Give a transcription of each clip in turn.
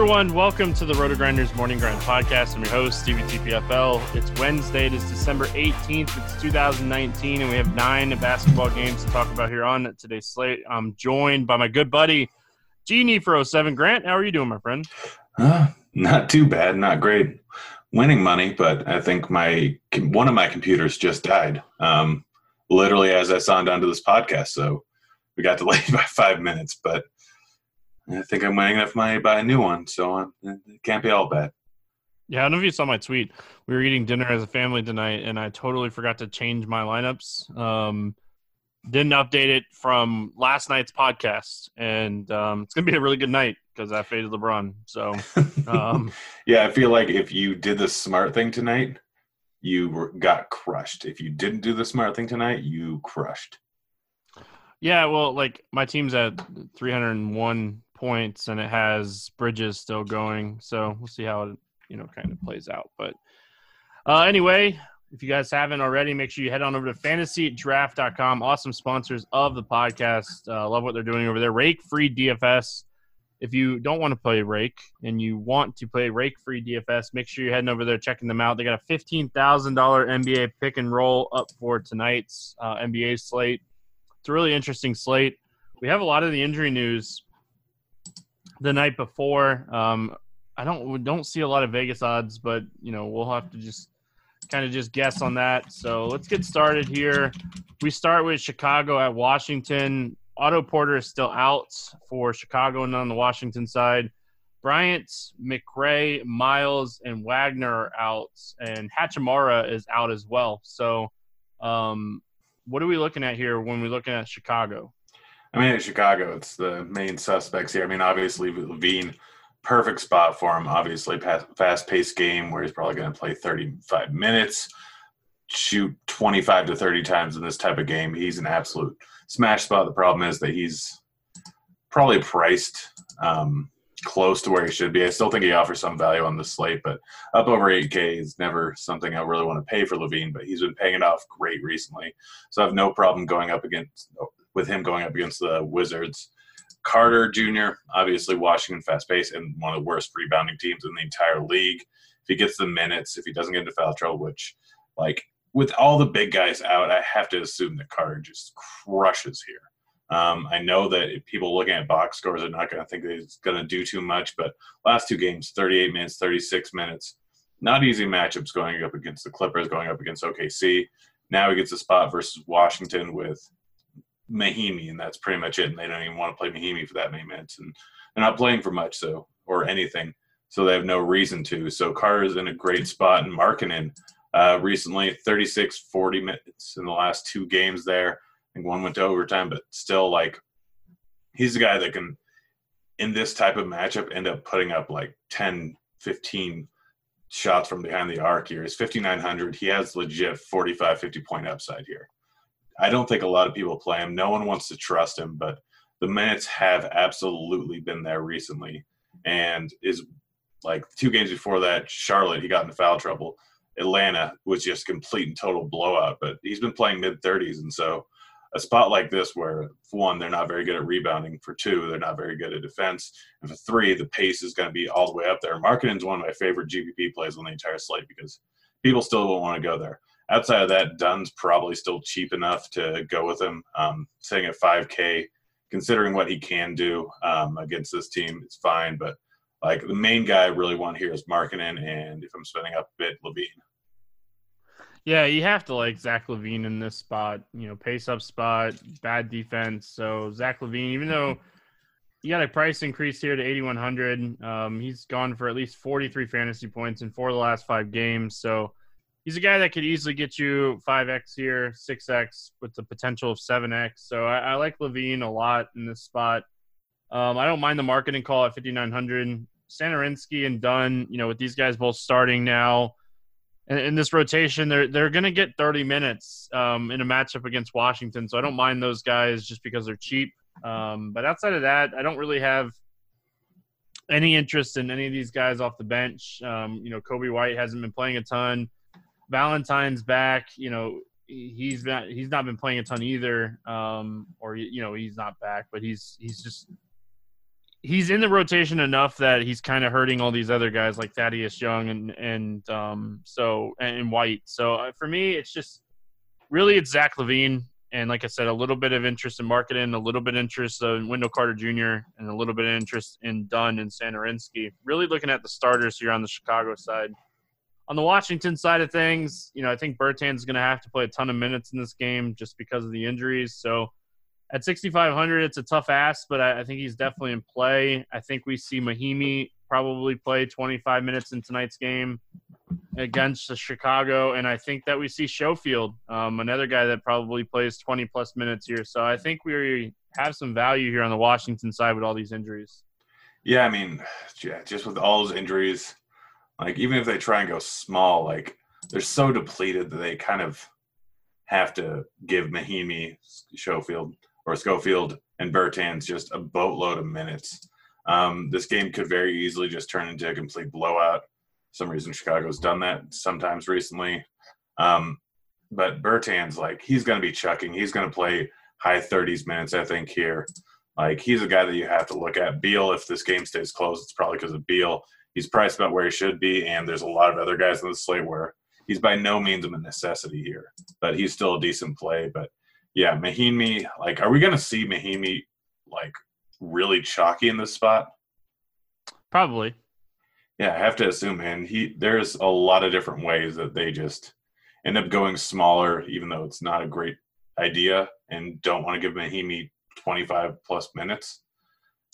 everyone, welcome to the Roto-Grinders Morning Grind Podcast. I'm your host, Stevie TPFL. It's Wednesday, it is December 18th, it's 2019, and we have 9 basketball games to talk about here on today's slate. I'm joined by my good buddy, Genie for 07. Grant, how are you doing, my friend? Not too bad, not great. Winning money, but I think one of my computers just died, literally as I signed onto this podcast, so we got delayed by 5 minutes, but I think I'm winning enough money to buy a new one, so it can't be all bad. Yeah, I don't know if you saw my tweet. We were eating dinner as a family tonight, and I totally forgot to change my lineups. Didn't update it from last night's podcast, and it's going to be a really good night because I faded LeBron. So, yeah, I feel like if you did the smart thing tonight, you got crushed. If you didn't do the smart thing tonight, you crushed. Yeah, well, like my team's at 301 points and it has Bridges still going, so we'll see how it kind of plays out. But anyway, if you guys haven't already, make sure you head on over to fantasydraft.com. Awesome sponsors of the podcast. Love what they're doing over there. Rake free DFS. If you don't want to play Rake and you want to play Rake free DFS, make sure you're heading over there checking them out. They got a $15,000 NBA pick and roll up for tonight's NBA slate. It's a really interesting slate. We have a lot of the injury news the night before. I don't see a lot of Vegas odds, but we'll have to just kind of just guess on that. So let's get started here. We start with Chicago at Washington. Otto Porter is still out for Chicago, and on the Washington side, Bryant, McRae, Miles, and Wagner are out, and Hachimura is out as well. So what are we looking at here when we're looking at Chicago? I mean, at Chicago, it's the main suspects here. I mean, obviously, Levine, perfect spot for him. Obviously, fast-paced game where he's probably going to play 35 minutes, shoot 25 to 30 times in this type of game. He's an absolute smash spot. The problem is that he's probably priced close to where he should be. I still think he offers some value on this slate, but up over 8K is never something I really want to pay for Levine, but he's been paying it off great recently. So I have no problem going up against the Wizards. Carter Jr., obviously Washington fast-paced and one of the worst rebounding teams in the entire league. If he gets the minutes, if he doesn't get into foul trouble, which, like, with all the big guys out, I have to assume that Carter just crushes here. I know that people looking at box scores are not going to think that he's going to do too much, but last two games, 38 minutes, 36 minutes, not easy matchups going up against the Clippers, going up against OKC. Now he gets a spot versus Washington with Mahinmi, and that's pretty much it. And they don't even want to play Mahinmi for that many minutes, and they're not playing for much, or anything, so they have no reason to. So Carter's in a great spot, and Markkanen recently 36, 40 minutes in the last two games there. I think one went to overtime, but still, like, he's the guy that can, in this type of matchup, end up putting up like 10, 15 shots from behind the arc here. He's 5,900. He has legit 45, 50-point upside here. I don't think a lot of people play him. No one wants to trust him, but the minutes have absolutely been there recently. And is like 2 games before that, Charlotte, he got into foul trouble. Atlanta was just complete and total blowout, but he's been playing mid-30s, and so a spot like this where, for one, they're not very good at rebounding. For two, they're not very good at defense. And for three, the pace is going to be all the way up there. Markkanen's one of my favorite GPP plays on the entire slate because people still don't want to go there. Outside of that, Dunn's probably still cheap enough to go with him. Sitting at 5K, considering what he can do against this team, it's fine. But, like, the main guy I really want here is Markkanen, and if I'm spending up a bit, Levine. Yeah, you have to like Zach Levine in this spot, pace-up spot, bad defense. So Zach Levine, even though you got a price increase here to 8,100, he's gone for at least 43 fantasy points in 4 of the last 5 games. So he's a guy that could easily get you 5X here, 6X with the potential of 7X. So I like Levine a lot in this spot. I don't mind the Markkanen call at 5,900. Sandorinski and Dunn, with these guys both starting now, in this rotation, they're going to get 30 minutes in a matchup against Washington, so I don't mind those guys just because they're cheap. But outside of that, I don't really have any interest in any of these guys off the bench. Kobe White hasn't been playing a ton. Valentine's back. He's not been playing a ton either, or he's not back, but he's just – he's in the rotation enough that he's kind of hurting all these other guys like Thaddeus Young and White. So for me, it's just really it's Zach LaVine. And like I said, a little bit of interest in Markkanen, a little bit of interest in Wendell Carter Jr., and a little bit of interest in Dunn and Sandorinski. Really looking at the starters here on the Chicago side. On the Washington side of things, I think Bertans is going to have to play a ton of minutes in this game just because of the injuries. So at 6,500, it's a tough ask, but I think he's definitely in play. I think we see Mahinmi probably play 25 minutes in tonight's game against Chicago, and I think that we see Schofield, another guy that probably plays 20-plus minutes here. So I think we have some value here on the Washington side with all these injuries. Yeah, I mean, just with all those injuries, like even if they try and go small, like they're so depleted that they kind of have to give Mahinmi, Schofield, and Bertans just a boatload of minutes. This game could very easily just turn into a complete blowout. Some reason Chicago's done that sometimes recently. But Bertans, like, he's going to be chucking. He's going to play high 30s minutes, I think, here. Like, he's a guy that you have to look at. Beal, if this game stays close, it's probably because of Beal. He's priced about where he should be, and there's a lot of other guys in the slate where he's by no means of a necessity here. But he's still a decent play. But, yeah, Mahinmi, like, are we going to see Mahinmi, like, really chalky in this spot? Probably. Yeah, I have to assume, man. There's a lot of different ways that they just end up going smaller, even though it's not a great idea, and don't want to give Mahinmi 25-plus minutes.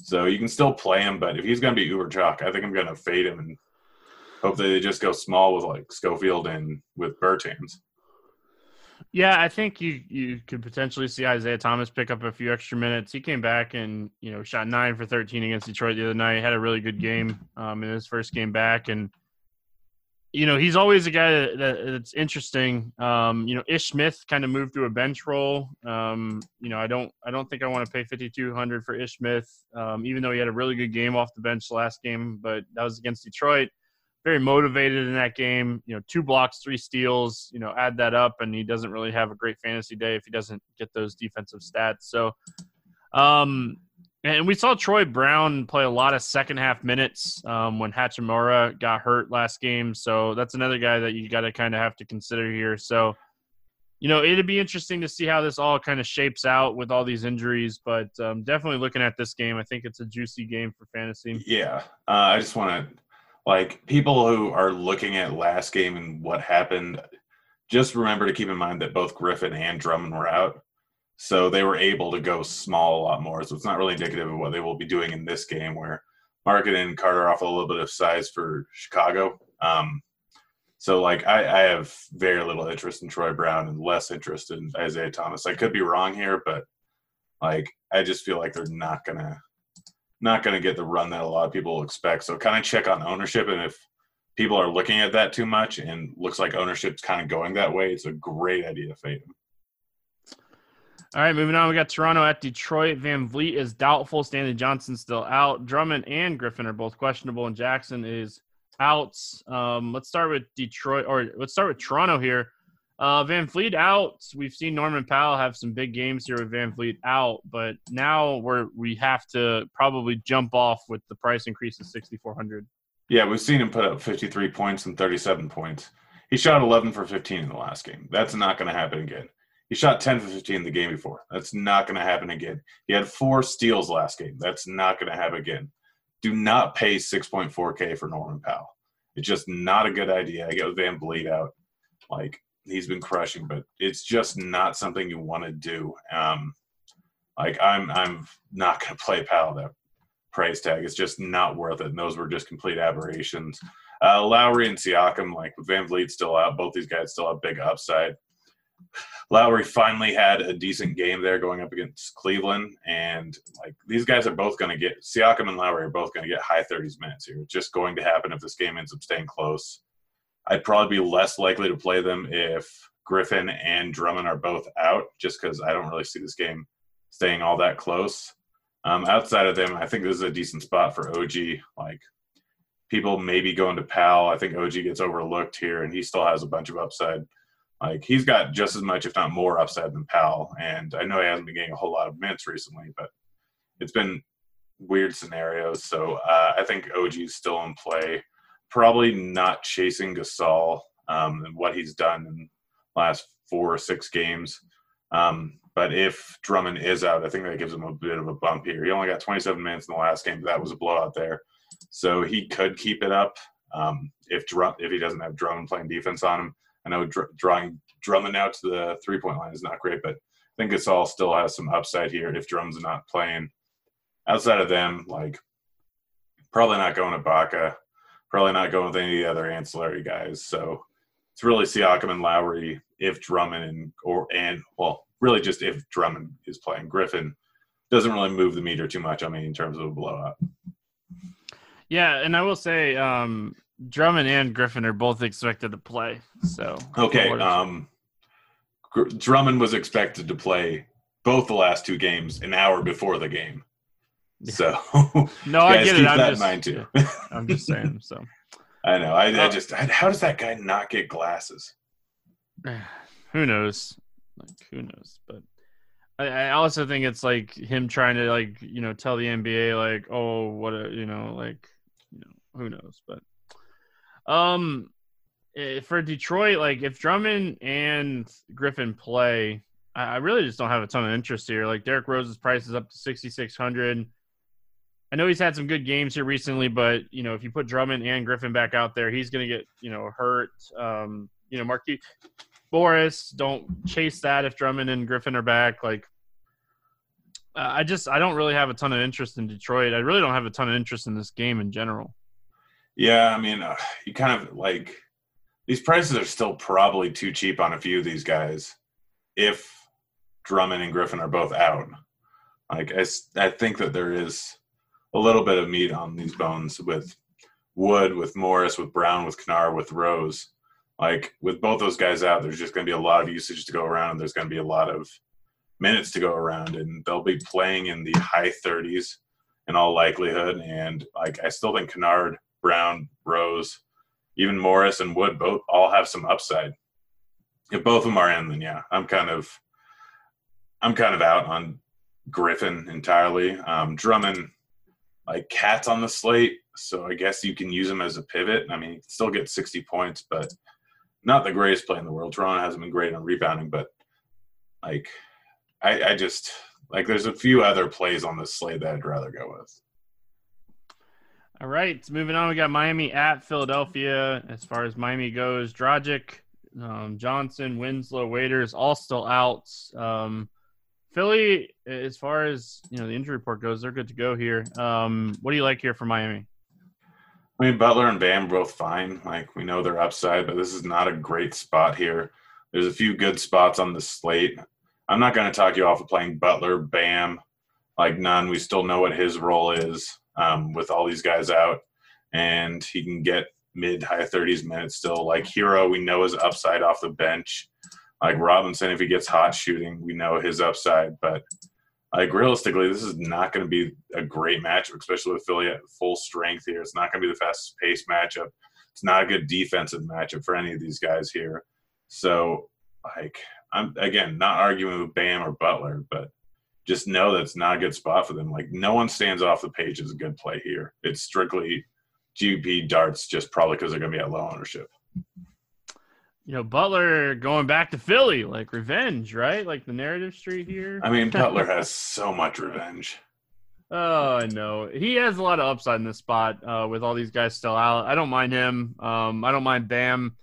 So you can still play him, but if he's going to be uber chalk, I think I'm going to fade him and hope that they just go small with, like, Schofield and with Bertans. Yeah, I think you could potentially see Isaiah Thomas pick up a few extra minutes. He came back and, shot 9 for 13 against Detroit the other night. He had a really good game in his first game back. And, he's always a guy that's interesting. Ish Smith kind of moved to a bench role. I don't think I want to pay 5,200 for Ish Smith, even though he had a really good game off the bench last game, but that was against Detroit. Very motivated in that game, 2 blocks, 3 steals, add that up, and he doesn't really have a great fantasy day if he doesn't get those defensive stats. So, and we saw Troy Brown play a lot of second-half minutes when Hachimura got hurt last game. So that's another guy that you got to kind of have to consider here. So, it'd be interesting to see how this all kind of shapes out with all these injuries, but definitely looking at this game, I think it's a juicy game for fantasy. Yeah, I just want to – like, people who are looking at last game and what happened, just remember to keep in mind that both Griffin and Drummond were out, so they were able to go small a lot more. So it's not really indicative of what they will be doing in this game, where Markkanen and Carter off a little bit of size for Chicago. I have very little interest in Troy Brown and less interest in Isaiah Thomas. I could be wrong here, but, I just feel like they're not going to get the run that a lot of people expect. So kind of check on ownership, and if people are looking at that too much and looks like ownership's kind of going that way, it's a great idea to fade them. All right, moving on. We got Toronto at Detroit. Van Vleet is doubtful. Stanley Johnson's still out. Drummond and Griffin are both questionable, and Jackson is out. Let's start with Toronto here. Van Vleet out. We've seen Norman Powell have some big games here with Van Vleet out, but now we have to probably jump off with the price increase of 6,400. Yeah, we've seen him put up 53 points and 37 points. He shot 11 for 15 in the last game. That's not going to happen again. He shot 10 for 15 the game before. That's not going to happen again. He had 4 steals last game. That's not going to happen again. Do not pay 6.4K for Norman Powell. It's just not a good idea. I get Van Vleet out. He's been crushing, but it's just not something you want to do. I'm not going to play Powell that price tag. It's just not worth it, and those were just complete aberrations. Lowry and Siakam, Van Vleet's still out. Both these guys still have big upside. Lowry finally had a decent game there going up against Cleveland, and, these guys are both going to get – Siakam and Lowry are both going to get high 30s minutes here. It's just going to happen if this game ends up staying close. I'd probably be less likely to play them if Griffin and Drummond are both out, just because I don't really see this game staying all that close. Outside of them, I think this is a decent spot for OG. People maybe going to Powell. I think OG gets overlooked here, and he still has a bunch of upside. He's got just as much, if not more, upside than Powell. And I know he hasn't been getting a whole lot of minutes recently, but it's been weird scenarios. So I think OG's still in play. Probably not chasing Gasol and what he's done in the last 4 or 6 games. But if Drummond is out, I think that gives him a bit of a bump here. He only got 27 minutes in the last game, but that was a blowout there. So he could keep it up if he doesn't have Drummond playing defense on him. I know drawing Drummond out to the three-point line is not great, but I think Gasol still has some upside here if Drummond's not playing. Outside of them, like, probably not going to Baca, probably not going with any of the other ancillary guys. So it's really Siakam and Lowry if Drummond really just if Drummond is playing. Griffin doesn't really move the meter too much, I mean, in terms of a blowout. Yeah, and I will say Drummond and Griffin are both expected to play. So okay, Drummond was expected to play both the last 2 games an hour before the game. So no, I get it. Keep that in mind too. Yeah, I'm just saying. So I know. How does that guy not get glasses? Who knows? But I also think it's like him trying to tell the NBA who knows. But for Detroit, if Drummond and Griffin play, I really just don't have a ton of interest here. Derrick Rose's price is up to $6,600. I know he's had some good games here recently, but if you put Drummond and Griffin back out there, he's going to get hurt. Marquise Boris, don't chase that if Drummond and Griffin are back. I don't really have a ton of interest in Detroit. I really don't have a ton of interest in this game in general. Yeah, I mean, you kind of these prices are still probably too cheap on a few of these guys if Drummond and Griffin are both out. I think that there is a little bit of meat on these bones with Wood, with Morris, with Brown, with Kennard, with Rose. With both those guys out, there's just going to be a lot of usage to go around, and there's going to be a lot of minutes to go around, and they'll be playing in the high 30s in all likelihood. And, I still think Kennard, Brown, Rose, even Morris and Wood both all have some upside. If both of them are in, then yeah, I'm kind of out on Griffin entirely. Drummond, Cat's on the slate, so I guess you can use him as a pivot. I mean, he can still get 60 points, but not the greatest play in the world. Toronto hasn't been great on rebounding, but I just there's a few other plays on this slate that I'd rather go with. All right, moving on. We got Miami at Philadelphia. As far as Miami goes, Dragic, Johnson, Winslow, Waiters, all still out. Philly, as far as the injury report goes, they're good to go here. What do you like here for Miami? I mean, Butler and Bam both fine. We know they're upside, but this is not a great spot here. There's a few good spots on the slate. I'm not going to talk you off of playing Butler, Bam, none. We still know what his role is with all these guys out, and he can get mid-high 30s minutes still. Hero, we know his upside off the bench. Robinson, if he gets hot shooting, we know his upside. But, realistically, this is not going to be a great matchup, especially with Philly at full strength here. It's not going to be the fastest-paced matchup. It's not a good defensive matchup for any of these guys here. So, I'm, again, not arguing with Bam or Butler, but just know that it's not a good spot for them. No one stands off the page as a good play here. It's strictly GP darts just probably because they're going to be at low ownership. Butler going back to Philly, revenge, right? The narrative street here. I mean, Butler has so much revenge. Oh, I know. He has a lot of upside in this spot with all these guys still out. I don't mind him. I don't mind Bam.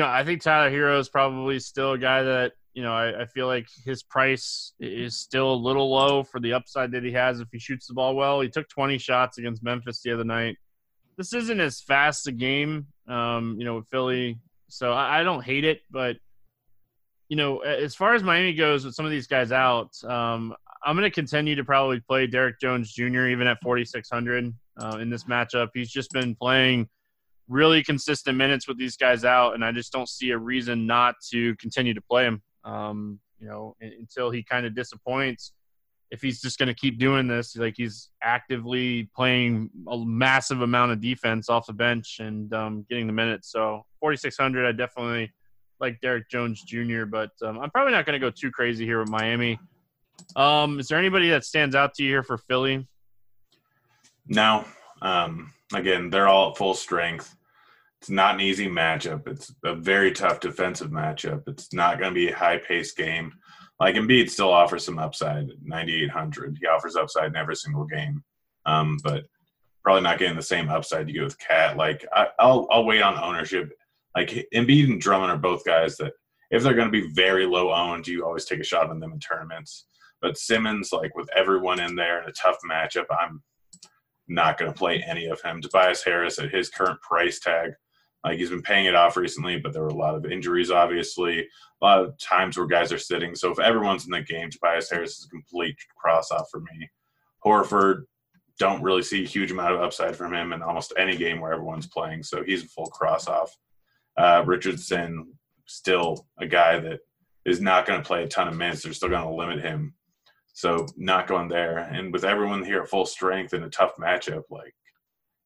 I think Tyler Hero is probably still a guy that, I feel like his price is still a little low for the upside that he has if he shoots the ball well. He took 20 shots against Memphis the other night. This isn't as fast a game, with Philly. So I don't hate it, but, as far as Miami goes with some of these guys out, I'm going to continue to probably play Derrick Jones Jr. even at 4,600 in this matchup. He's just been playing really consistent minutes with these guys out, and I just don't see a reason not to continue to play him, until he kind of disappoints. If he's just going to keep doing this, he's actively playing a massive amount of defense off the bench and getting the minutes. So 4,600, I definitely like Derrick Jones Jr., but I'm probably not going to go too crazy here with Miami. Is there anybody that stands out to you here for Philly? No. Again, they're all at full strength. It's not an easy matchup. It's a very tough defensive matchup. It's not going to be a high-paced game. Like, Embiid still offers some upside at 9,800. He offers upside in every single game. But probably not getting the same upside you get with Cat. Like, I'll wait on ownership. Like, Embiid and Drummond are both guys that if they're going to be very low-owned, you always take a shot on them in tournaments. But Simmons, like, with everyone in there in a tough matchup, I'm not going to play any of him. Tobias Harris at his current price tag, like, he's been paying it off recently, but there were a lot of injuries, obviously. A lot of times where guys are sitting. So if everyone's in the game, Tobias Harris is a complete cross-off for me. Horford, don't really see a huge amount of upside from him in almost any game where everyone's playing, so he's a full cross-off. Richardson, still a guy that is not going to play a ton of minutes. They're still going to limit him. So not going there. And with everyone here at full strength in a tough matchup, like,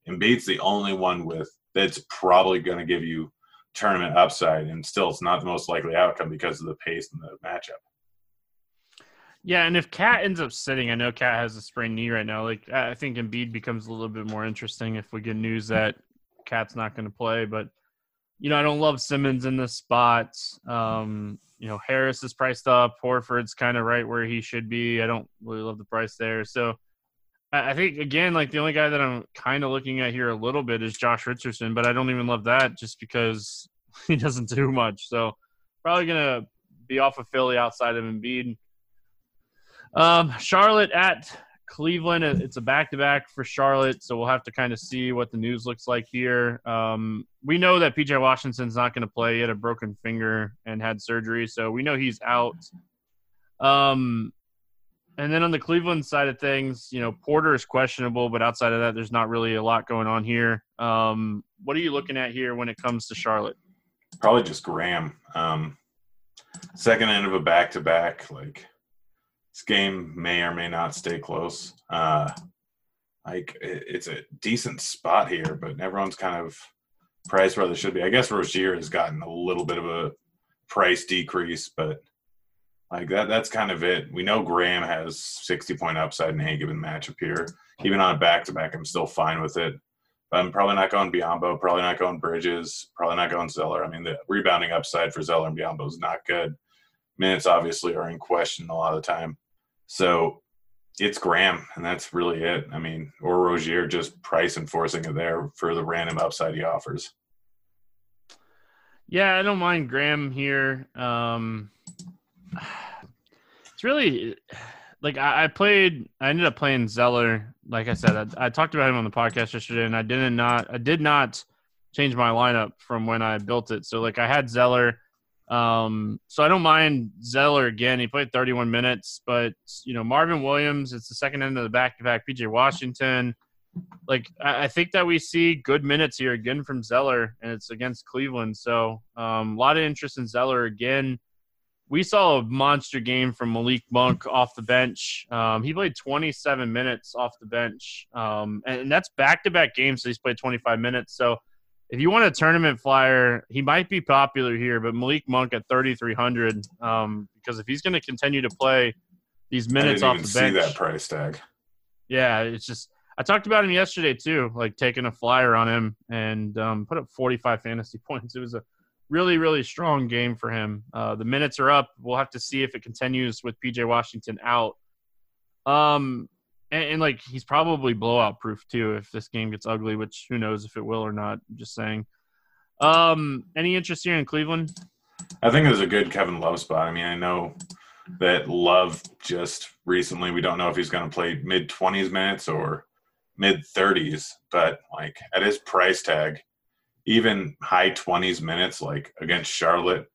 Embiid's the only one with that's probably going to give you tournament upside, and still it's not the most likely outcome because of the pace and the matchup. Yeah, and if Cat ends up sitting, I know Cat has a sprained knee right now. Like, I think Embiid becomes a little bit more interesting if we get news that Cat's not going to play. But, you know, I don't love Simmons in this spot. You know, Harris is priced up. Horford's kind of right where he should be. I don't really love the price there. So I think, again, like, the only guy that I'm kind of looking at here a little bit is Josh Richardson, but I don't even love that just because he doesn't do much. So probably going to be off of Philly outside of Embiid. Charlotte at Cleveland. It's a back-to-back for Charlotte, so we'll have to kind of see what the news looks like here. We know that PJ Washington's not going to play. He had a broken finger and had surgery, so we know he's out. And then on the Cleveland side of things, you know, Porter is questionable, but outside of that, there's not really a lot going on here. What are you looking at here when it comes to Charlotte? Probably just Graham. Second end of a back-to-back, like, this game may or may not stay close. It's a decent spot here, but everyone's kind of priced where they should be. I guess Rozier has gotten a little bit of a price decrease, but like that's kind of it. We know Graham has 60-point upside in any given matchup here. Even on a back-to-back, I'm still fine with it. But I'm probably not going Biyombo, probably not going Bridges, probably not going Zeller. I mean, the rebounding upside for Zeller and Biyombo is not good. Minutes obviously are in question a lot of the time. So it's Graham, and that's really it. I mean, or Rozier, just price enforcing it there for the random upside he offers. Yeah, I don't mind Graham here. It's really like I ended up playing Zeller. Like I said, I talked about him on the podcast yesterday, and I did not change my lineup from when I built it. So like I had Zeller. So I don't mind Zeller again. He played 31 minutes, but you know, Marvin Williams, it's the second end of the back-to-back. PJ Washington, like I think that we see good minutes here again from Zeller, and it's against Cleveland. So a lot of interest in Zeller again. We saw a monster game from Malik Monk off the bench. He played 27 minutes off the bench, and that's back-to-back games. So he's played 25 minutes. So if you want a tournament flyer, he might be popular here, but Malik Monk at 3,300, because if he's going to continue to play these minutes off the bench. I didn't even see that price tag. Yeah, it's just – I talked about him yesterday too, like taking a flyer on him and put up 45 fantasy points. It was a really, really strong game for him. The minutes are up. We'll have to see if it continues with P.J. Washington out. And like, he's probably blowout proof too if this game gets ugly, which who knows if it will or not. I'm just saying. Any interest here in Cleveland? I think there's a good Kevin Love spot. I mean, I know that Love just recently, we don't know if he's going to play mid-20s minutes or mid-30s, but like at his price tag, even high 20s minutes, like against Charlotte,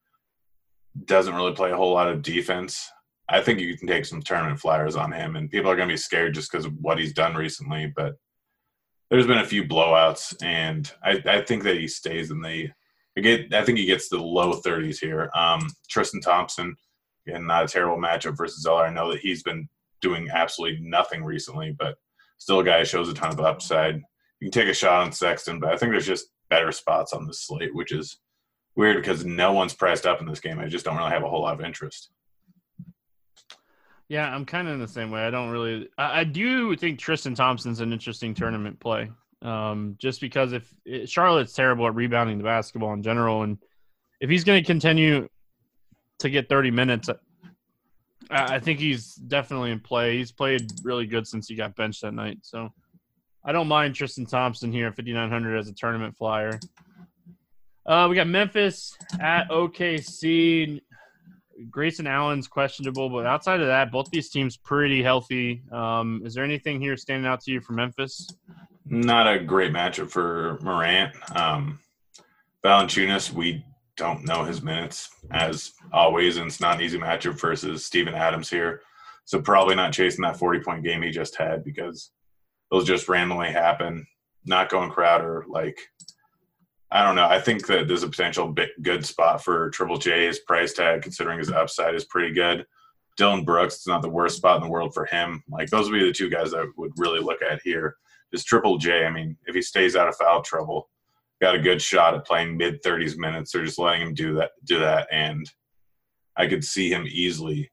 doesn't really play a whole lot of defense. I think you can take some tournament flyers on him, and people are going to be scared just because of what he's done recently. But there's been a few blowouts, and I think that he stays in the – I think he gets the low 30s here. Tristan Thompson, again, not a terrible matchup versus Zeller. I know that he's been doing absolutely nothing recently, but still a guy who shows a ton of upside. You can take a shot on Sexton, but I think there's just better spots on this slate, which is weird because no one's priced up in this game. I just don't really have a whole lot of interest. Yeah, I'm kind of in the same way. I don't really – I do think Tristan Thompson's an interesting tournament play just because if Charlotte's terrible at rebounding the basketball in general, and if he's going to continue to get 30 minutes, I think he's definitely in play. He's played really good since he got benched that night. So I don't mind Tristan Thompson here at 5,900 as a tournament flyer. We got Memphis at OKC. Grayson Allen's questionable, but outside of that, both these teams pretty healthy. Is there anything here standing out to you for Memphis? Not a great matchup for Morant. Valanciunas, we don't know his minutes as always, and it's not an easy matchup versus Steven Adams here. So probably not chasing that 40-point game he just had because those just randomly happen. Not going Crowder, like – I don't know. I think that there's a potential good spot for Triple J. His price tag, considering his upside, is pretty good. Dylan Brooks, it's not the worst spot in the world for him. Like, those would be the two guys that I would really look at here. Just Triple J. I mean, if he stays out of foul trouble, got a good shot at playing mid-30s minutes, or just letting him do that. And I could see him easily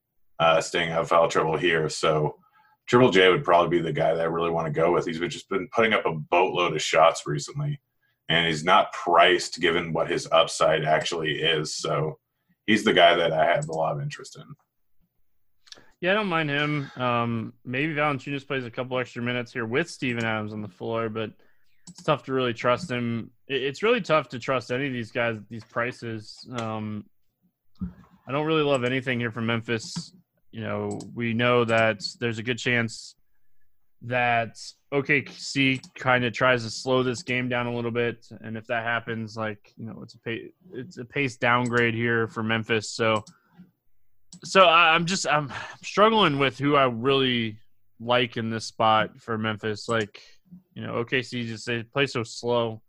staying out of foul trouble here. So Triple J would probably be the guy that I really want to go with. He's just been putting up a boatload of shots recently. And he's not priced given what his upside actually is. So he's the guy that I have a lot of interest in. Yeah, I don't mind him. Maybe Valanciunas plays a couple extra minutes here with Steven Adams on the floor, but it's tough to really trust him. It's really tough to trust any of these guys at these prices. I don't really love anything here from Memphis. You know, we know that there's a good chance that OKC kind of tries to slow this game down a little bit, and if that happens, like, you know, it's a pace downgrade here for Memphis. So I'm struggling with who I really like in this spot for Memphis. Like, you know, OKC just, they play so slow.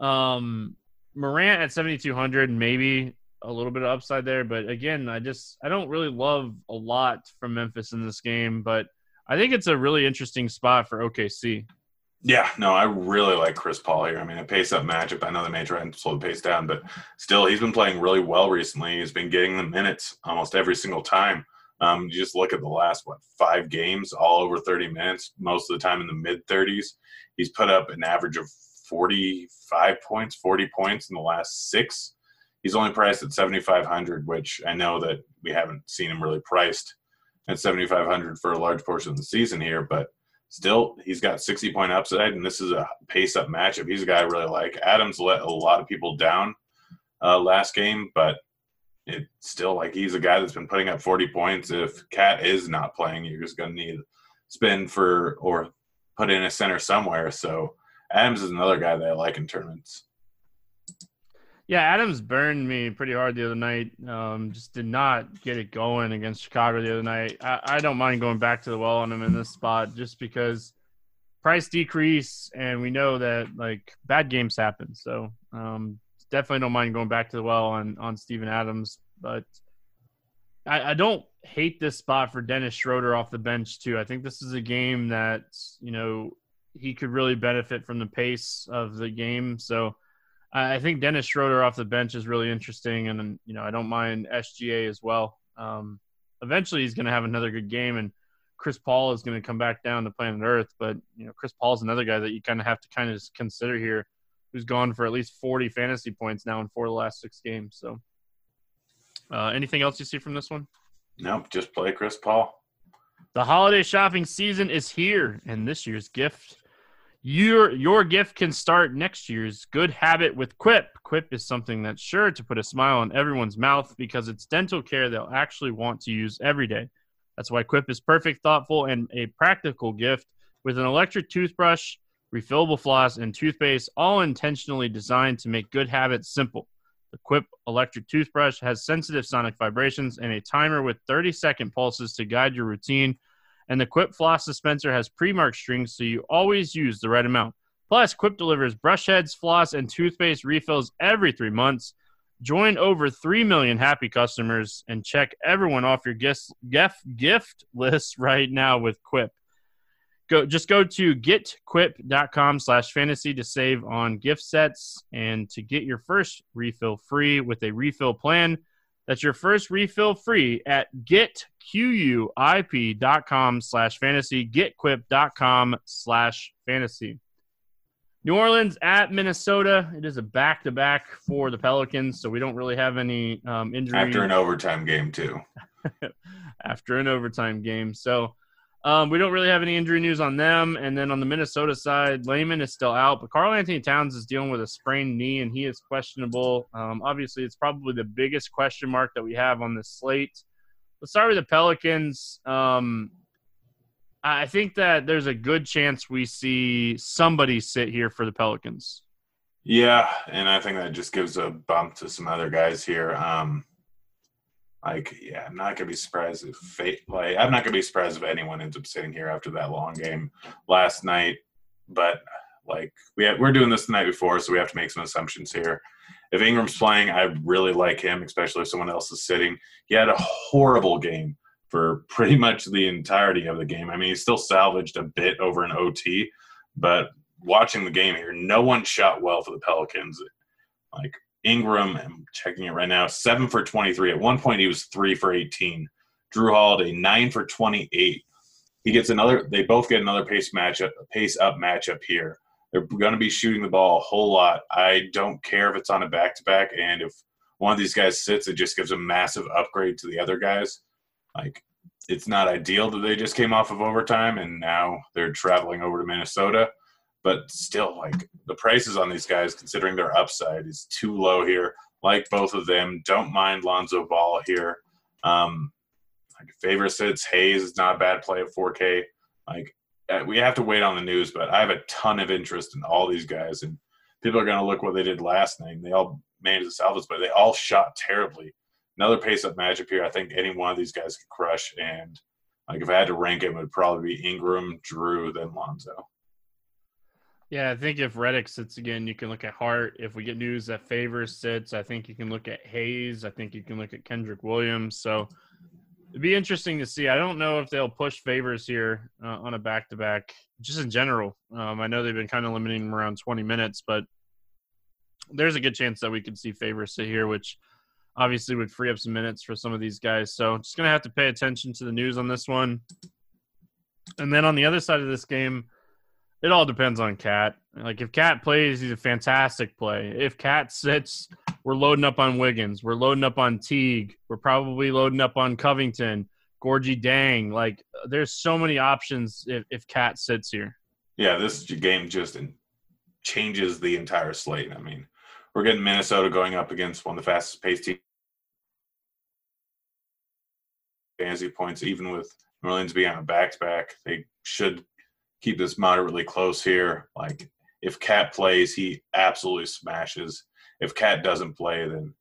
Morant at 7,200, maybe a little bit of upside there, but again, I don't really love a lot from Memphis in this game, but I think it's a really interesting spot for OKC. Yeah, no, I really like Chris Paul here. I mean, a pace-up matchup. I know they may try and slow the pace down, but still, he's been playing really well recently. He's been getting the minutes almost every single time. You just look at the last, 5 games, all over 30 minutes, most of the time in the mid-30s. He's put up an average of 40 points in the last 6. He's only priced at 7,500, which I know that we haven't seen him really priced at 7,500 for a large portion of the season here, but still, he's got 60-point upside, and this is a pace-up matchup. He's a guy I really like. Adams let a lot of people down last game, but it's still, like, he's a guy that's been putting up 40 points. If Cat is not playing, you're just going to need spin for or put in a center somewhere. So Adams is another guy that I like in tournaments. Yeah, Adams burned me pretty hard the other night. Just did not get it going against Chicago the other night. I don't mind going back to the well on him in this spot just because price decrease, and we know that, like, bad games happen. So definitely don't mind going back to the well on Steven Adams. But I don't hate this spot for Dennis Schroeder off the bench too. I think this is a game that, you know, he could really benefit from the pace of the game. So I think Dennis Schroeder off the bench is really interesting, and, you know, I don't mind SGA as well. Eventually he's going to have another good game, and Chris Paul is going to come back down to planet Earth, but, you know, Chris Paul's another guy that you kind of have to consider here, who's gone for at least 40 fantasy points now in 4 of the last 6 games. So anything else you see from this one? Nope, just play Chris Paul. The holiday shopping season is here, and this year's gift – Your gift can start next year's good habit with Quip. Quip is something that's sure to put a smile on everyone's mouth because it's dental care they'll actually want to use every day. That's why Quip is perfect, thoughtful, and a practical gift with an electric toothbrush, refillable floss, and toothpaste, all intentionally designed to make good habits simple. The Quip electric toothbrush has sensitive sonic vibrations and a timer with 30-second pulses to guide your routine. And the Quip floss dispenser has pre-marked strings, so you always use the right amount. Plus, Quip delivers brush heads, floss, and toothpaste refills every 3 months. Join over 3 million happy customers and check everyone off your gift list right now with Quip. Just go to getquip.com/fantasy to save on gift sets and to get your first refill free with a refill plan. That's your first refill free at getquip.com/fantasy, getquip.com/fantasy. New Orleans at Minnesota. It is a back-to-back for the Pelicans, so we don't really have any injuries. After an overtime game, too. After an overtime game. So we don't really have any injury news on them. And then on the Minnesota side, Layman is still out, but Karl-Anthony Towns is dealing with a sprained knee, and he is questionable. Obviously, it's probably the biggest question mark that we have on this slate. Let's start with the Pelicans. I think that there's a good chance we see somebody sit here for the Pelicans. Yeah, and I think that just gives a bump to some other guys here. I'm not gonna be surprised if I'm not gonna be surprised if anyone ends up sitting here after that long game last night. But we're doing this the night before, so we have to make some assumptions here. If Ingram's playing, I really like him, especially if someone else is sitting. He had a horrible game for pretty much the entirety of the game. I mean, he still salvaged a bit over an OT, but watching the game here, no one shot well for the Pelicans. Like Ingram, I'm checking it right now, 7 for 23. At one point, he was 3 for 18. Drew Holiday, 9 for 28. They both get another pace up matchup here. They're going to be shooting the ball a whole lot. I don't care if it's on a back-to-back, and if one of these guys sits, it just gives a massive upgrade to the other guys. It's not ideal that they just came off of overtime and now they're traveling over to Minnesota. But still, the prices on these guys, considering their upside, is too low here. Like both of them, don't mind Lonzo Ball here. Favors hits, Hayes is not a bad play at 4K. We have to wait on the news, but I have a ton of interest in all these guys. And people are going to look what they did last night. They all managed to salvage, but they all shot terribly. Another pace-up matchup here. I think any one of these guys could crush. And if I had to rank him, it would probably be Ingram, Drew, then Lonzo. Yeah, I think if Reddick sits again, you can look at Hart. If we get news that Favors sits, I think you can look at Hayes. I think you can look at Kendrick Williams. So it'd be interesting to see. I don't know if they'll push Favors here on a back-to-back, just in general. I know they've been kind of limiting him around 20 minutes, but there's a good chance that we could see Favors sit here, which – obviously would free up some minutes for some of these guys. So just going to have to pay attention to the news on this one. And then on the other side of this game, it all depends on Cat. If Cat plays, he's a fantastic play. If Cat sits, we're loading up on Wiggins. We're loading up on Teague. We're probably loading up on Covington, Gorgie Dang. There's so many options if Cat sits here. Yeah, this game just changes the entire slate. We're getting Minnesota going up against one of the fastest-paced teams. Fantasy points, even with New Orleans being on a back-to-back, they should keep this moderately close here. If Cat plays, he absolutely smashes. If Cat doesn't play, then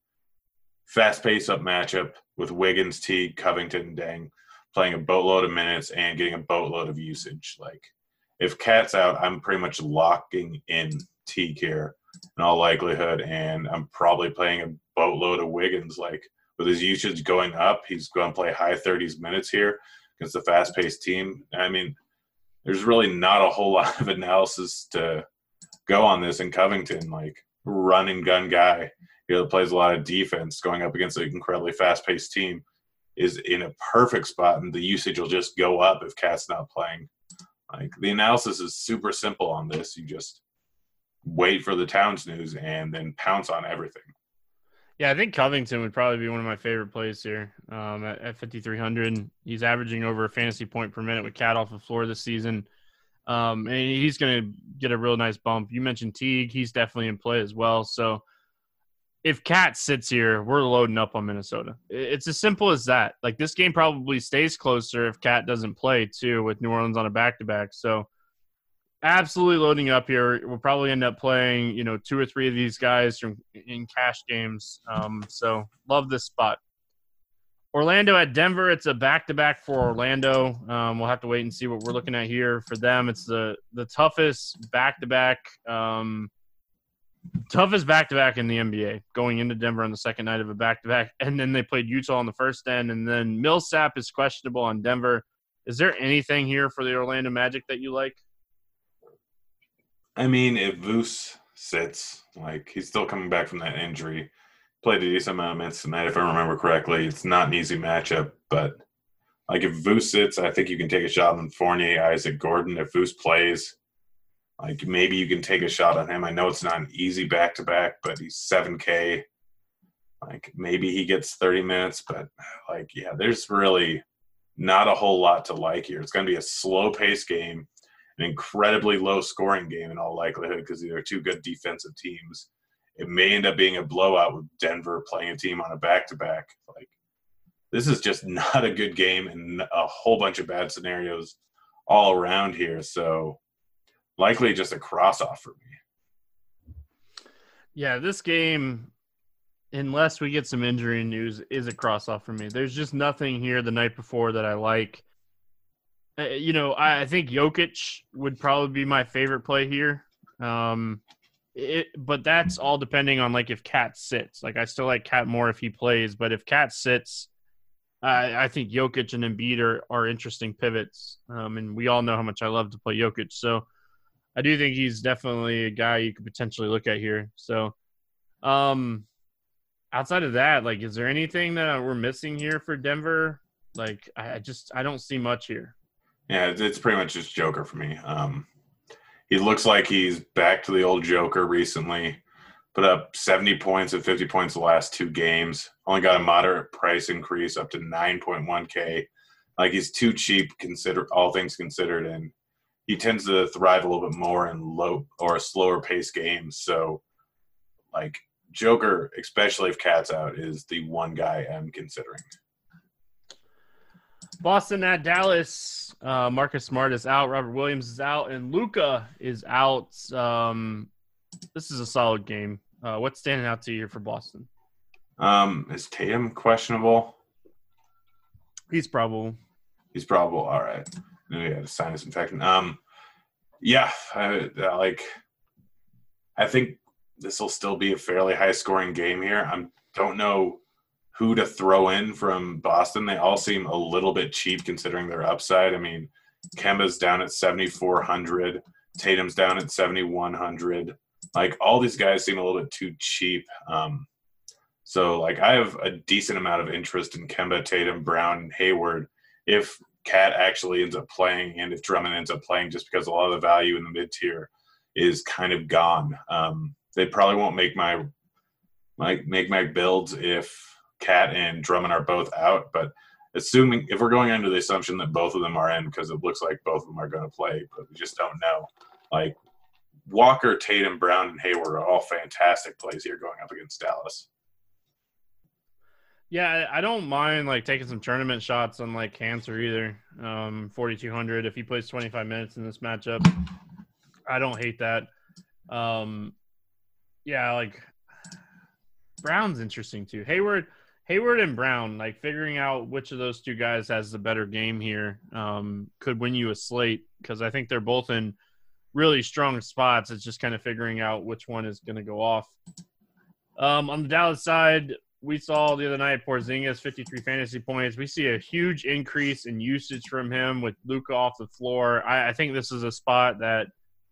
fast-pace-up matchup with Wiggins, Teague, Covington, and Dang playing a boatload of minutes and getting a boatload of usage. If Cat's out, I'm pretty much locking in Teague here. In all likelihood, and I'm probably playing a boatload of Wiggins. With his usage going up, he's going to play high 30s minutes here against the fast-paced team. There's really not a whole lot of analysis to go on this in Covington. Run and gun guy, that plays a lot of defense going up against an incredibly fast-paced team, is in a perfect spot, and the usage will just go up if Cat's not playing. The analysis is super simple on this. You just wait for the Towns news and then pounce on everything. Yeah, I think Covington would probably be one of my favorite plays here at 5,300. He's averaging over a fantasy point per minute with Cat off the floor this season. And he's going to get a real nice bump. You mentioned Teague. He's definitely in play as well. So if Cat sits here, we're loading up on Minnesota. It's as simple as that. This game probably stays closer if Cat doesn't play too, with New Orleans on a back-to-back. So absolutely loading up here. We'll probably end up playing, 2 or 3 of these guys in cash games. So love this spot. Orlando at Denver. It's a back-to-back for Orlando. We'll have to wait and see what we're looking at here for them. It's the toughest back-to-back, in the NBA going into Denver on the second night of a back-to-back. And then they played Utah on the first end. And then Millsap is questionable on Denver. Is there anything here for the Orlando Magic that you like? If Vooch sits, he's still coming back from that injury. played a decent amount of minutes tonight, if I remember correctly. It's not an easy matchup, but like if Vuce sits, I think you can take a shot on Fournier, Isaac Gordon. If Vuce plays, like maybe you can take a shot on him. I know it's not an easy back-to-back, but he's 7K. Like maybe he gets 30 minutes, but like, yeah, there's really not a whole lot to like here. It's going to be a slow-paced game, an incredibly low-scoring game in all likelihood because these are two good defensive teams. It may end up being a blowout with Denver playing a team on a back-to-back. Like, this is just not a good game and a whole bunch of bad scenarios all around here. So likely just a cross-off for me. Yeah, this game, unless we get some injury news, is a cross-off for me. There's just nothing here the night before that I like. You know, I think Jokic would probably be my favorite play here. But that's all depending on, like, if Cat sits. Like, I still like Cat more if he plays. But if Cat sits, I think Jokic and Embiid are interesting pivots. And we all know how much I love to play Jokic. So I do think he's definitely a guy you could potentially look at here. So outside of that, like, is there anything that we're missing here for Denver? Like, I don't see much here. Yeah, it's pretty much just Joker for me. He looks like he's back to the old Joker recently. Put up 70 points and 50 points the last two games. Only got a moderate price increase up to 9.1K. Like, he's too cheap, consider all things considered, and he tends to thrive a little bit more in low or slower pace games. So, like, Joker, especially if Cat's out, is the one guy I'm considering. Boston at Dallas. Marcus Smart is out. Robert Williams is out. And Luka is out. This is a solid game. What's standing out to you here for Boston? Is Tatum questionable? He's probable. He's probable. All right. We had a sinus infection. I think this will still be a fairly high-scoring game here. I don't know who to throw in from Boston. They all seem a little bit cheap considering their upside. I mean, Kemba's down at 7,400. Tatum's down at 7,100. Like, all these guys seem a little bit too cheap. So, I have a decent amount of interest in Kemba, Tatum, Brown, and Hayward if Cat actually ends up playing and if Drummond ends up playing, just because a lot of the value in the mid-tier is kind of gone. They probably won't make my builds if Cat and Drummond are both out, but assuming if we're going under the assumption that both of them are in, because it looks like both of them are going to play, but we just don't know. Like, Walker, Tatum, Brown, and Hayward are all fantastic plays here going up against Dallas. Yeah, I don't mind like taking some tournament shots on like Cancer either. 4,200 if he plays 25 minutes in this matchup. I don't hate that. Brown's interesting too. Hayward and Brown, like figuring out which of those two guys has the better game here could win you a slate because I think they're both in really strong spots. It's just kind of figuring out which one is going to go off. On the Dallas side, we saw the other night Porzingis, 53 fantasy points. We see a huge increase in usage from him with Luka off the floor. I think this is a spot that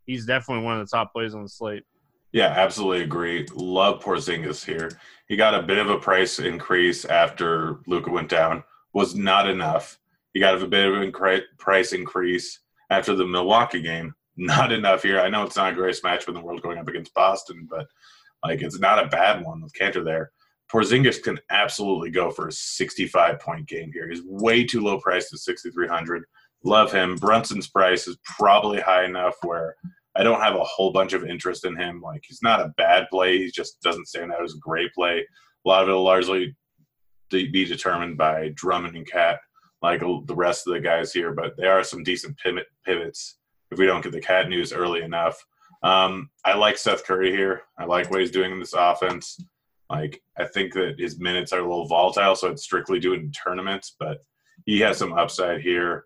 he's definitely one of the top plays on the slate. Yeah, absolutely agree. Love Porzingis here. He got a bit of a price increase after Luka went down. Was not enough. He got a bit of a price increase after the Milwaukee game. Not enough here. I know it's not a greatest matchup in the world going up against Boston, but like it's not a bad one with Cantor there. Porzingis can absolutely go for a 65-point game here. He's way too low priced at 6,300. Love him. Brunson's price is probably high enough where I don't have a whole bunch of interest in him. Like, he's not a bad play. He just doesn't stand out as a great play. A lot of it will largely be determined by Drummond and Cat, like the rest of the guys here. But there are some decent pivots if we don't get the Cat news early enough. I like Seth Curry here. I like what he's doing in this offense. Like, I think that his minutes are a little volatile, so I'd strictly do it in tournaments. But he has some upside here.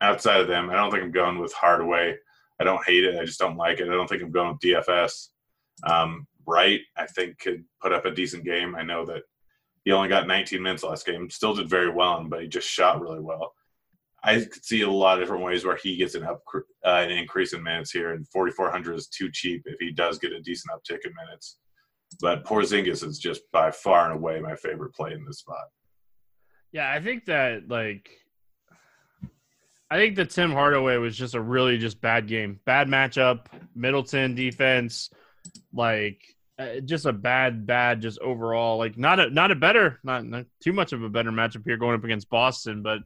Outside of them, I don't think I'm going with Hardaway. I don't hate it. I just don't like it. I don't think I'm going with DFS. Wright, I think, could put up a decent game. I know that he only got 19 minutes last game. Still did very well, but he just shot really well. I could see a lot of different ways where he gets an increase in minutes here, and 4,400 is too cheap if he does get a decent uptick in minutes. But Porzingis is just by far and away my favorite play in this spot. Yeah, I think that, like, I think that Tim Hardaway was just a really just bad game. Bad matchup, Middleton defense, like, just a bad just overall. Like, not too much of a better matchup here going up against Boston, but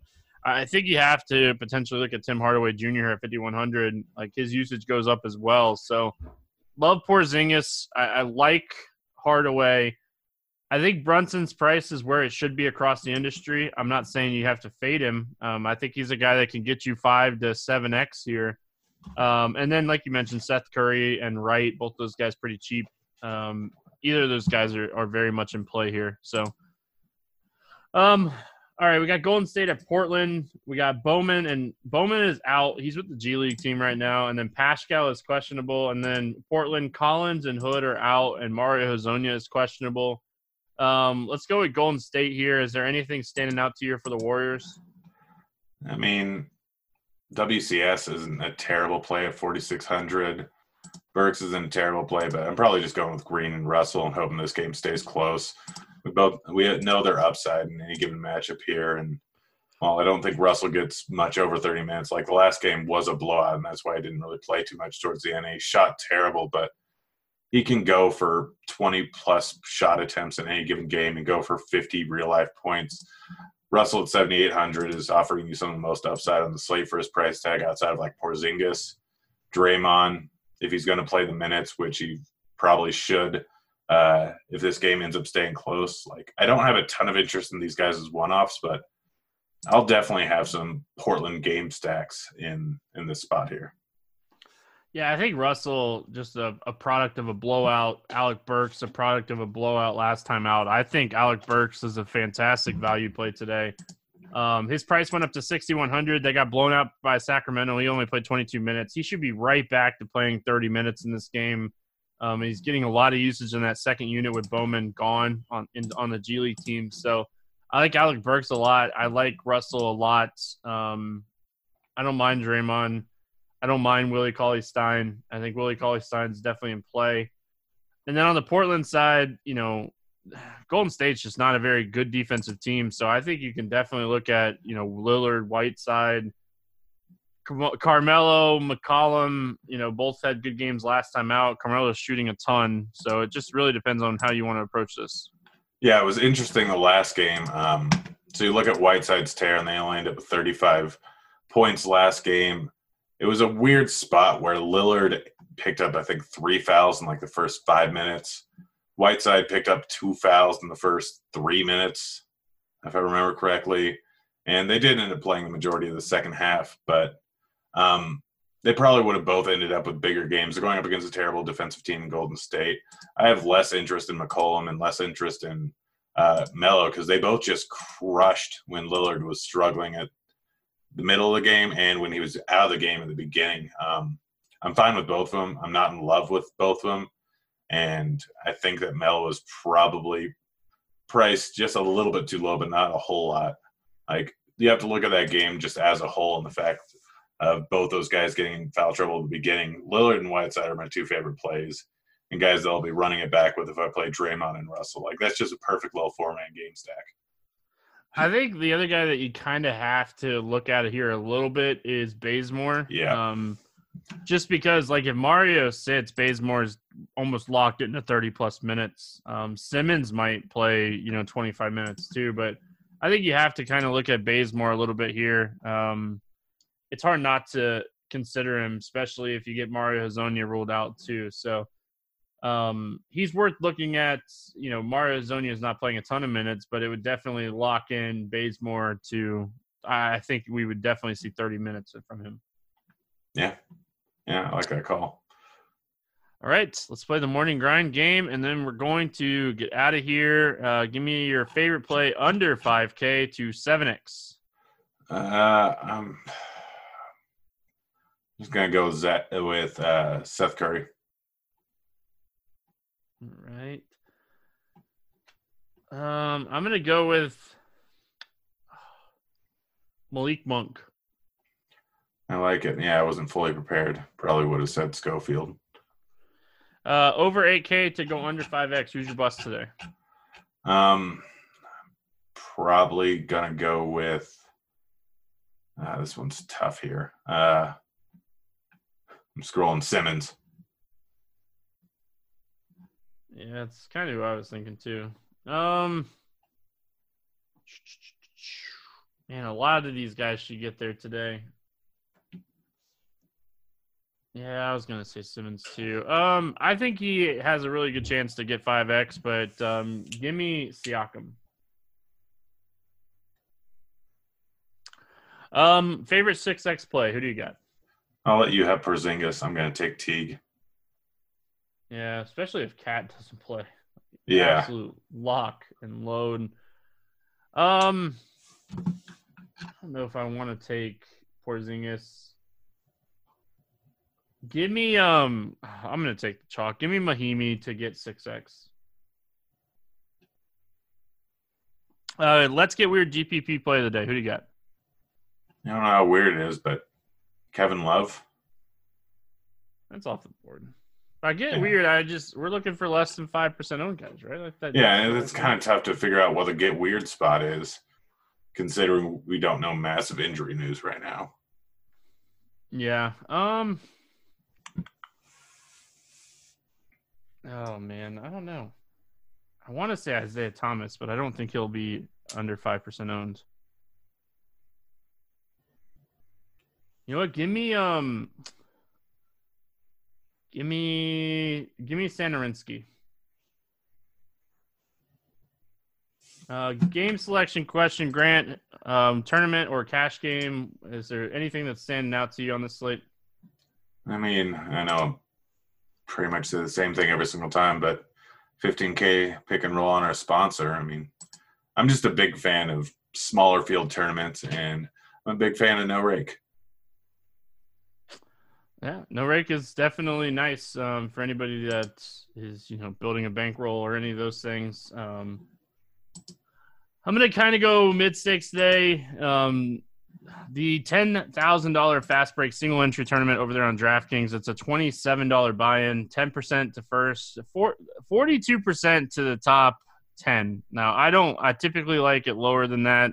I think you have to potentially look at Tim Hardaway Jr. at 5,100. Like, his usage goes up as well. So, love Porzingis. I like Hardaway. I think Brunson's price is where it should be across the industry. I'm not saying you have to fade him. I think he's a guy that can get you 5 to 7X here. And then, like you mentioned, Seth Curry and Wright, both those guys pretty cheap. Either of those guys are very much in play here. So, all right, we got Golden State at Portland. We got Bowman, and Bowman is out. He's with the G League team right now. And then Pascal is questionable. And then Portland, Collins and Hood are out, and Mario Hezonja is questionable. Let's go with Golden State here. Is there anything standing out to you for the Warriors? I mean, WCS isn't a terrible play at 4,600. Burks isn't a terrible play, but I'm probably just going with Green and Russell and hoping this game stays close. We know their upside in any given matchup here, and while I don't think Russell gets much over 30 minutes, like the last game was a blowout, and that's why I didn't really play too much towards the end. He shot terrible, but he can go for 20-plus shot attempts in any given game and go for 50 real-life points. Russell at 7,800 is offering you some of the most upside on the slate for his price tag outside of, like, Porzingis. Draymond, if he's going to play the minutes, which he probably should, if this game ends up staying close. Like, I don't have a ton of interest in these guys as one-offs, but I'll definitely have some Portland game stacks in this spot here. Yeah, I think Russell, just a product of a blowout. Alec Burks, a product of a blowout last time out. I think Alec Burks is a fantastic value play today. His price went up to 6,100. They got blown out by Sacramento. He only played 22 minutes. He should be right back to playing 30 minutes in this game. He's getting a lot of usage in that second unit with Bowman gone on the G League team. So I like Alec Burks a lot. I like Russell a lot. I don't mind Draymond. I don't mind Willie Cauley-Stein. I think Willie Cauley-Stein's definitely in play. And then on the Portland side, you know, Golden State's just not a very good defensive team. So I think you can definitely look at, you know, Lillard, Whiteside, Carmelo, McCollum, you know, both had good games last time out. Carmelo's shooting a ton, so it just really depends on how you want to approach this. Yeah, it was interesting the last game. So you look at Whiteside's tear, and they only end up with 35 points last game. It was a weird spot where Lillard picked up, I think, 3 fouls in, like, the first 5 minutes. Whiteside picked up 2 fouls in the first 3 minutes, if I remember correctly. And they did end up playing the majority of the second half, but they probably would have both ended up with bigger games. They're going up against a terrible defensive team in Golden State. I have less interest in McCollum and less interest in Melo because they both just crushed when Lillard was struggling at the middle of the game and when he was out of the game at the beginning. I'm fine with both of them. I'm not in love with both of them. And I think that Melo is probably priced just a little bit too low, but not a whole lot. Like, you have to look at that game just as a whole and the fact of both those guys getting in foul trouble at the beginning. Lillard and Whiteside are my 2 favorite plays, and guys that I'll be running it back with if I play Draymond and Russell. Like, that's just a perfect little 4-man game stack. I think the other guy that you kind of have to look at here a little bit is Bazemore. Yeah. Just because, like, if Mario sits, Bazemore's almost locked into 30-plus minutes. Simmons might play, you know, 25 minutes too, but I think you have to kind of look at Bazemore a little bit here. It's hard not to consider him, especially if you get Mario Hezonja ruled out too. So he's worth looking at. You know, Mario Hezonja is not playing a ton of minutes, but it would definitely lock in Bazemore to – I think we would definitely see 30 minutes from him. Yeah, I like that call. All right, let's play the morning grind game, and then we're going to get out of here. Give me your favorite play under 5K to 7X. I'm just going to go with Seth Curry. All right. I'm going to go with Malik Monk. I like it. Yeah, I wasn't fully prepared. Probably would have said Schofield. Over 8K to go under 5X. Who's your bust today? Probably going to go with this one's tough here. I'm scrolling Simmons. Yeah, it's kind of what I was thinking too. Man, a lot of these guys should get there today. Yeah, I was going to say Simmons too. I think he has a really good chance to get 5X, but give me Siakam. Favorite 6X play, who do you got? I'll let you have Porzingis. I'm going to take Teague. Yeah, especially if Cat doesn't play. Yeah. Absolute lock and load. I don't know if I want to take Porzingis. Give me I'm going to take the chalk. Give me Mahinmi to get 6X. Let's get weird GPP play of the day. Who do you got? I don't know how weird it is, but Kevin Love. That's off the board. I get weird. We're looking for less than 5% owned guys, right? And it's kind of tough to figure out what the get weird spot is, considering we don't know massive injury news right now. Yeah. Oh man, I don't know. I want to say Isaiah Thomas, but I don't think he'll be under 5% owned. You know what? Give me Sandorinski. Game selection question, Grant. Tournament or cash game? Is there anything that's standing out to you on this slate? I mean, I know I'm pretty much the same thing every single time, but 15K pick and roll on our sponsor. I mean, I'm just a big fan of smaller field tournaments, and I'm a big fan of no rake. Yeah, no rake is definitely nice for anybody that is, building a bankroll or any of those things. I'm going to kind of go mid-stakes today. The $10,000 Fast Break single entry tournament over there on DraftKings, it's a $27 buy-in, 10% to first, 42% to the top 10. Now, I typically like it lower than that.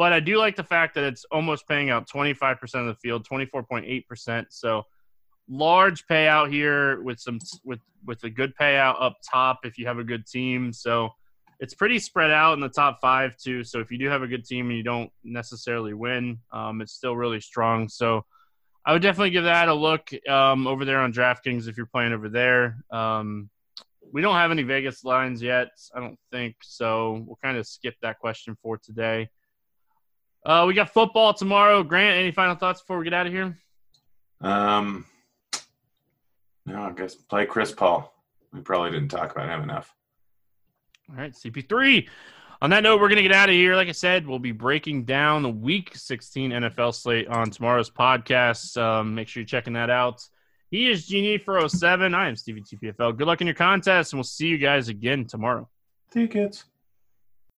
But I do like the fact that it's almost paying out 25% of the field, 24.8%. So large payout here with a good payout up top if you have a good team. So it's pretty spread out in the top five too. So if you do have a good team and you don't necessarily win, it's still really strong. So I would definitely give that a look over there on DraftKings if you're playing over there. We don't have any Vegas lines yet, I don't think. So we'll kind of skip that question for today. We got football tomorrow. Grant, any final thoughts before we get out of here? No, I guess play Chris Paul. We probably didn't talk about him enough. All right, CP3. On that note, we're going to get out of here. Like I said, we'll be breaking down the Week 16 NFL slate on tomorrow's podcast. Make sure you're checking that out. He is Genie for 07. I am Stevie TPFL. Good luck in your contest, and we'll see you guys again tomorrow. Tickets.